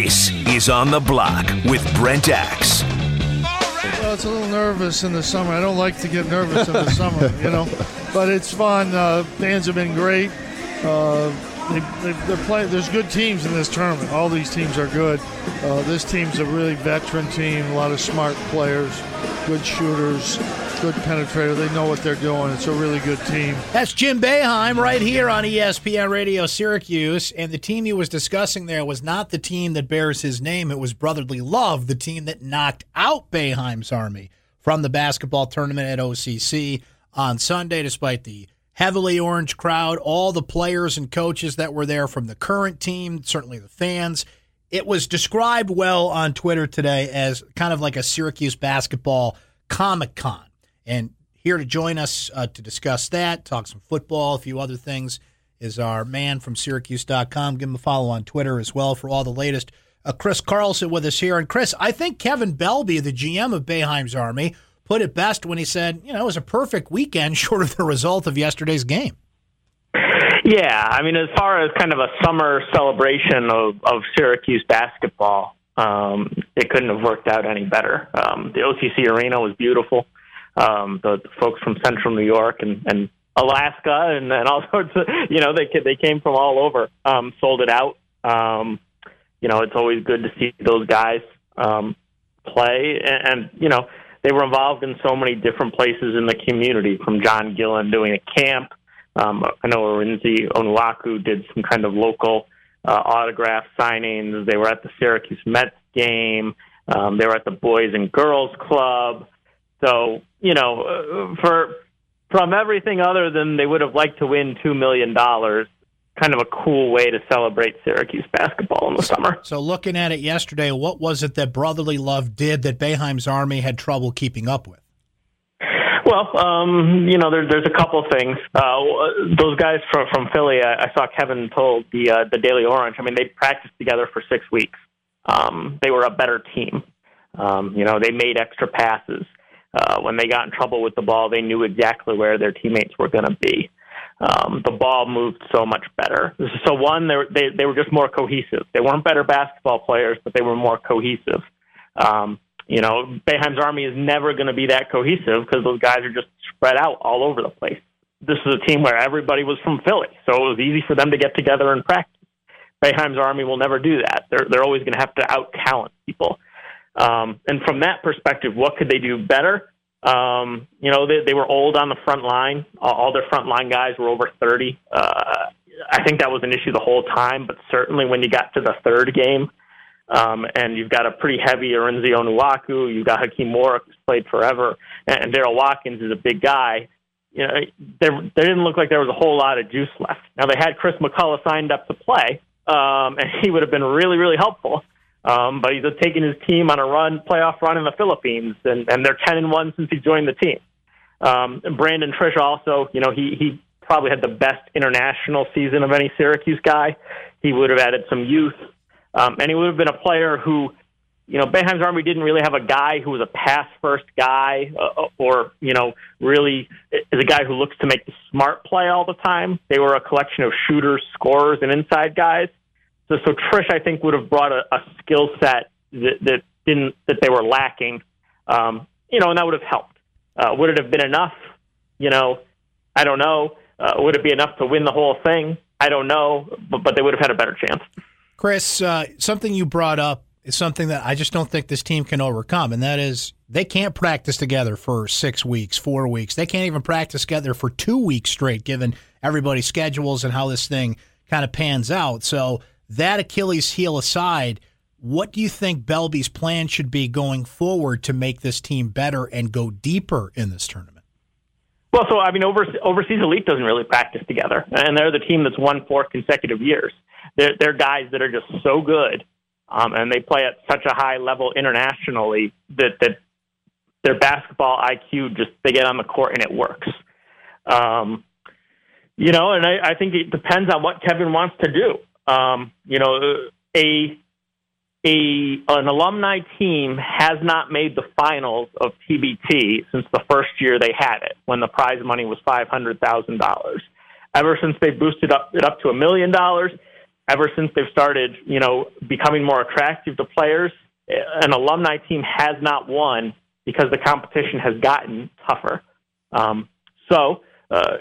This is On the Block with Brent Axe. Well, it's a little nervous in the summer. I don't like to get nervous in the summer, you know. But it's fun. Fans have been great. They're playing. There's good teams in this tournament. All these teams are good. This team's a really veteran team. A lot of smart players, good shooters, good penetrator. They know what they're doing. It's a really good team. That's Jim Boeheim right here on ESPN Radio Syracuse. And the team he was discussing there was not the team that bears his name. It was Brotherly Love, the team that knocked out Boeheim's Army from the basketball tournament at OCC on Sunday, despite the heavily orange crowd, all the players and coaches that were there from the current team, certainly the fans. It was described well on Twitter today as kind of like a Syracuse basketball Comic-Con. And here to join us to discuss that, talk some football, a few other things, is our man from Syracuse.com. Give him a follow on Twitter as well for all the latest. Chris Carlson with us here. And, Chris, I think Kevin Belby, the GM of Boeheim's Army, put it best when he said, you know, it was a perfect weekend short of the result of yesterday's game. Yeah, I mean, as far as kind of a summer celebration of Syracuse basketball, it couldn't have worked out any better. The OCC Arena was beautiful. The folks from Central New York and Alaska and all sorts of, you know, they came from all over, sold it out. You know, it's always good to see those guys play. And, you know, they were involved in so many different places in the community, from John Gillen doing a camp. I know Arinze Onuaku did some kind of local autograph signings. They were at the Syracuse Mets game. They were at the Boys and Girls Club. So, you know, from everything other than they would have liked to win $2 million, kind of a cool way to celebrate Syracuse basketball in the summer. So looking at it yesterday, what was it that Brotherly Love did that Boeheim's Army had trouble keeping up with? Well, you know, there's a couple things. Those guys from Philly, I saw Kevin told the Daily Orange, I mean, they practiced together for 6 weeks. They were a better team. You know, they made extra passes. When they got in trouble with the ball, they knew exactly where their teammates were going to be. The ball moved so much better. So, one, they were just more cohesive. They weren't better basketball players, but they were more cohesive. You know, Boeheim's Army is never going to be that cohesive because those guys are just spread out all over the place. This is a team where everybody was from Philly, so it was easy for them to get together and practice. Boeheim's Army will never do that. They're always going to have to out-talent people. And from that perspective, what could they do better? You know, they were old on the front line. All their front line guys were over 30. I think that was an issue the whole time, but certainly when you got to the third game, and you've got a pretty heavy Arinze Onuaku, you've got Hakeem Warwick, who's played forever, and Daryl Watkins is a big guy. You know, there didn't look like there was a whole lot of juice left. Now, they had Chris McCullough signed up to play, and he would have been really, really helpful. But he's taking his team on a playoff run in the Philippines, and they're 10-1 since he joined the team. And Brandon Trish also, you know, he probably had the best international season of any Syracuse guy. He would have added some youth, and he would have been a player who, you know, Boeheim's Army didn't really have a guy who was a pass-first guy or, you know, really is a guy who looks to make the smart play all the time. They were a collection of shooters, scorers, and inside guys. So Trish, I think, would have brought a skill set that they were lacking, you know, and that would have helped. Would it have been enough? You know, I don't know. Would it be enough to win the whole thing? I don't know, but they would have had a better chance. Chris, something you brought up is something that I just don't think this team can overcome, and that is they can't practice together for 6 weeks, 4 weeks. They can't even practice together for 2 weeks straight, given everybody's schedules and how this thing kind of pans out. So that Achilles heel aside, what do you think Belby's plan should be going forward to make this team better and go deeper in this tournament? Well, so, I mean, Overseas Elite doesn't really practice together, and they're the team that's won 4 consecutive years. They're guys that are just so good, and they play at such a high level internationally that their basketball IQ, just they get on the court and it works. You know, and I think it depends on what Kevin wants to do. You know, an alumni team has not made the finals of TBT since the first year they had it, when the prize money was $500,000. Ever since they boosted it up to $1 million, ever since they've started, you know, becoming more attractive to players, an alumni team has not won because the competition has gotten tougher. So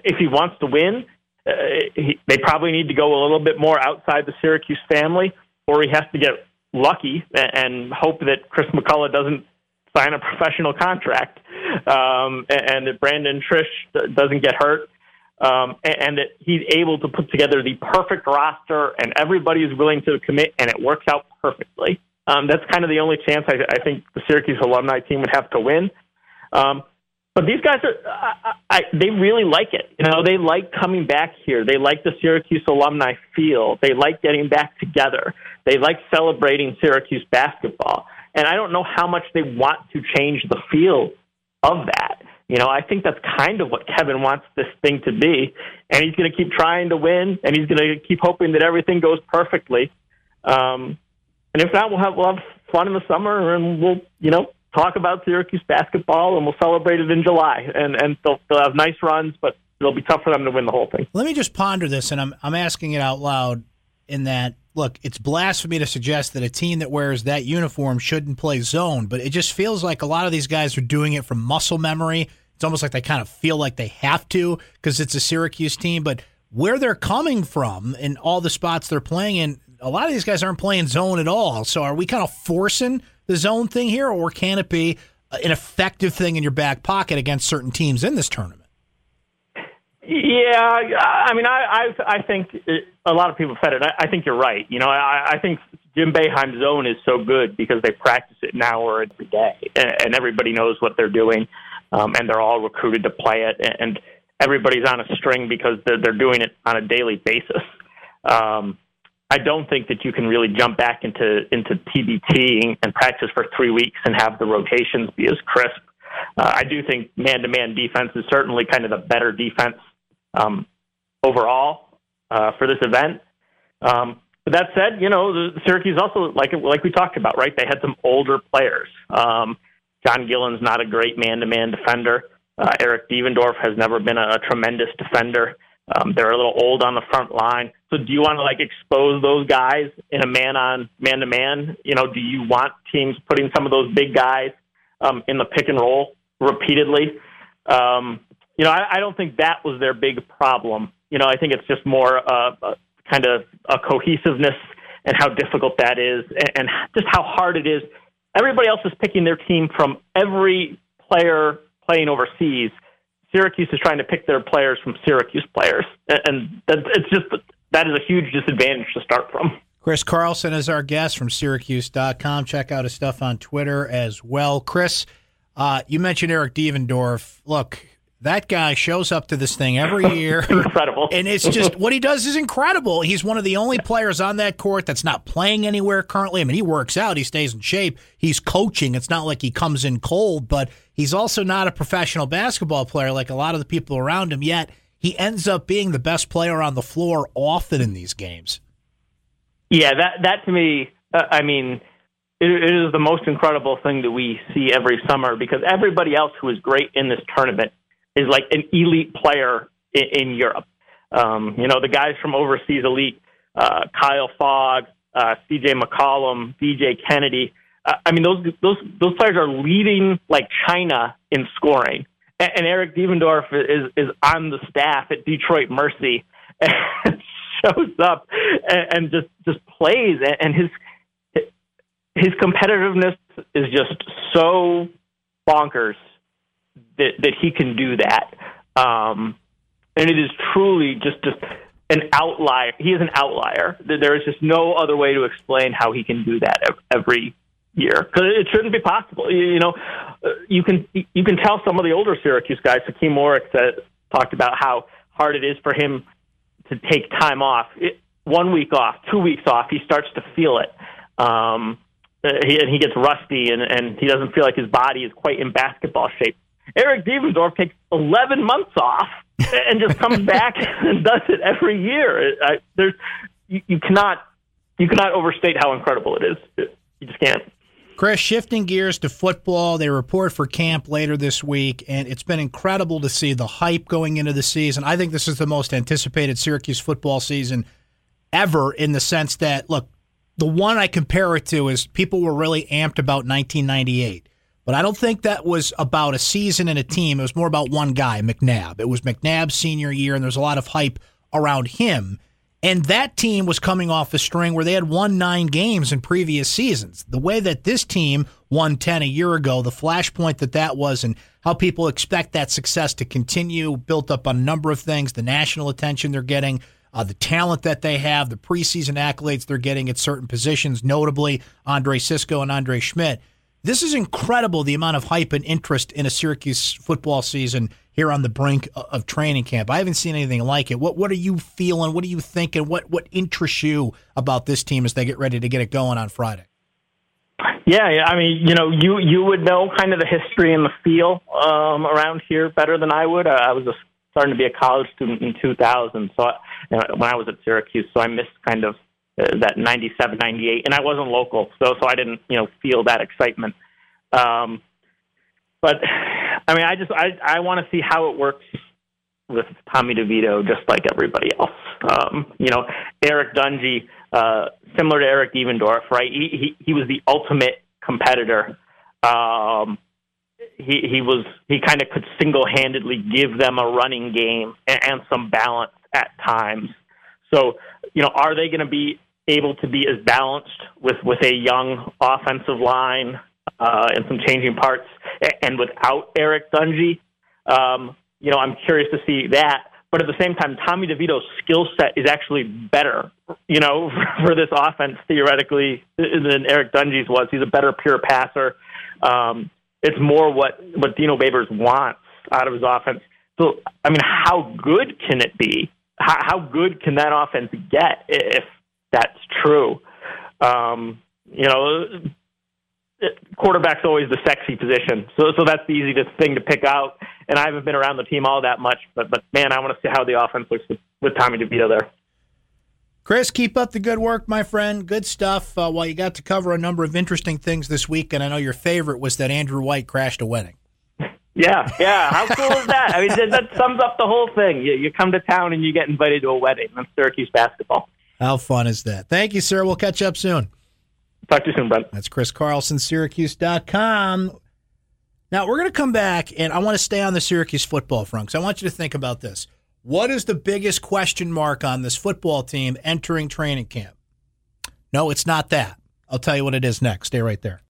if he wants to win, they probably need to go a little bit more outside the Syracuse family, or he has to get lucky and hope that Chris McCullough doesn't sign a professional contract and that Brandon Trish doesn't get hurt and that he's able to put together the perfect roster and everybody is willing to commit and it works out perfectly. That's kind of the only chance I think the Syracuse alumni team would have to win. But these guys, they really like it. You know, they like coming back here. They like the Syracuse alumni feel. They like getting back together. They like celebrating Syracuse basketball. And I don't know how much they want to change the feel of that. You know, I think that's kind of what Kevin wants this thing to be. And he's going to keep trying to win, and he's going to keep hoping that everything goes perfectly. And if not, we'll have fun in the summer, and we'll, you know, talk about Syracuse basketball, and we'll celebrate it in July. And they'll have nice runs, but it'll be tough for them to win the whole thing. Let me just ponder this, and I'm asking it out loud in that, look, it's blasphemy to suggest that a team that wears that uniform shouldn't play zone, but it just feels like a lot of these guys are doing it from muscle memory. It's almost like they kind of feel like they have to because it's a Syracuse team, but where they're coming from and all the spots they're playing in, a lot of these guys aren't playing zone at all. So are we kind of forcing the zone thing here, or can it be an effective thing in your back pocket against certain teams in this tournament? Yeah, I mean, I think a lot of people said it. I think you're right. You know, I think Jim Boeheim's zone is so good because they practice it an hour every day, and everybody knows what they're doing, and they're all recruited to play it, and everybody's on a string because they're doing it on a daily basis. I don't think that you can really jump back into TBT and practice for 3 weeks and have the rotations be as crisp. I do think man-to-man defense is certainly kind of the better defense overall for this event. But that said, you know, the Syracuse also, like we talked about, right, they had some older players. John Gillen's not a great man-to-man defender. Eric Devendorf has never been a tremendous defender. They're a little old on the front line. So do you want to, like, expose those guys in a man-to-man? You know, do you want teams putting some of those big guys in the pick and roll repeatedly? You know, I don't think that was their big problem. You know, I think it's just more kind of a cohesiveness and how difficult that is and just how hard it is. Everybody else is picking their team from every player playing overseas. Syracuse is trying to pick their players from Syracuse players, and it's just that is a huge disadvantage to start from. Chris Carlson is our guest from Syracuse.com. Check out his stuff on Twitter as well. Chris, you mentioned Eric Devendorf. Look, that guy shows up to this thing every year. Incredible. And it's just what he does is incredible. He's one of the only players on that court that's not playing anywhere currently. I mean, he works out. He stays in shape. He's coaching. It's not like he comes in cold, but he's also not a professional basketball player like a lot of the people around him, yet he ends up being the best player on the floor often in these games. Yeah, that to me, I mean, it is the most incredible thing that we see every summer because everybody else who is great in this tournament is like an elite player in Europe. You know, the guys from Overseas Elite, Kyle Fogg, C.J. McCollum, D.J. Kennedy. I mean, those players are leading like China in scoring. And Eric Devendorf is on the staff at Detroit Mercy and shows up and just plays. And his competitiveness is just so bonkers that he can do that. And it is truly just an outlier. He is an outlier. There is just no other way to explain how he can do that every year, because it shouldn't be possible. You know, you can tell some of the older Syracuse guys, Hakeem Warwick talked about how hard it is for him to take time off. 1 week off, 2 weeks off, he starts to feel it. He gets rusty, and he doesn't feel like his body is quite in basketball shape. Eric Devendorf takes 11 months off and just comes back and does it every year. You cannot overstate how incredible it is. You just can't. Chris, shifting gears to football, they report for camp later this week, and it's been incredible to see the hype going into the season. I think this is the most anticipated Syracuse football season ever in the sense that, look, the one I compare it to is people were really amped about 1998. But I don't think that was about a season and a team. It was more about one guy, McNabb. It was McNabb's senior year, and there was a lot of hype around him. And that team was coming off a string where they had won 9 games in previous seasons. The way that this team won 10 a year ago, the flashpoint that that was, and how people expect that success to continue, built up on a number of things, the national attention they're getting, the talent that they have, the preseason accolades they're getting at certain positions, notably Andre Cisco and Andre Schmidt. This is incredible, the amount of hype and interest in a Syracuse football season here on the brink of training camp. I haven't seen anything like it. What are you feeling? What are you thinking? What interests you about this team as they get ready to get it going on Friday? Yeah, I mean, you know, you would know kind of the history and the feel around here better than I would. I was starting to be a college student in 2000, so when I was at Syracuse, so I missed kind of that 97, 98, and I wasn't local, so I didn't, you know, feel that excitement. But I mean, I want to see how it works with Tommy DeVito, just like everybody else. You know, Eric Dungey, similar to Eric Devendorf, right? He was the ultimate competitor. He kind of could single-handedly give them a running game and some balance at times. So, you know, are they going to be able to be as balanced with a young offensive line and some changing parts and without Eric Dungey? You know, I'm curious to see that. But at the same time, Tommy DeVito's skill set is actually better, you know, for this offense, theoretically, than Eric Dungey's was. He's a better pure passer. It's more what Dino Babers wants out of his offense. So, I mean, how good can it be? How good can that offense get if that's true? You know, quarterback's always the sexy position, so that's the easiest thing to pick out. And I haven't been around the team all that much, but man, I want to see how the offense looks with Tommy DeVito there. Chris, keep up the good work, my friend. Good stuff. While you got to cover a number of interesting things this week, and I know your favorite was that Andrew White crashed a wedding. Yeah. How cool is that? I mean, that sums up the whole thing. You come to town and you get invited to a wedding. That's Syracuse basketball. How fun is that? Thank you, sir. We'll catch up soon. Talk to you soon, brother. That's Chris Carlson, Syracuse.com. Now, we're going to come back, and I want to stay on the Syracuse football front, because I want you to think about this. What is the biggest question mark on this football team entering training camp? No, it's not that. I'll tell you what it is next. Stay right there.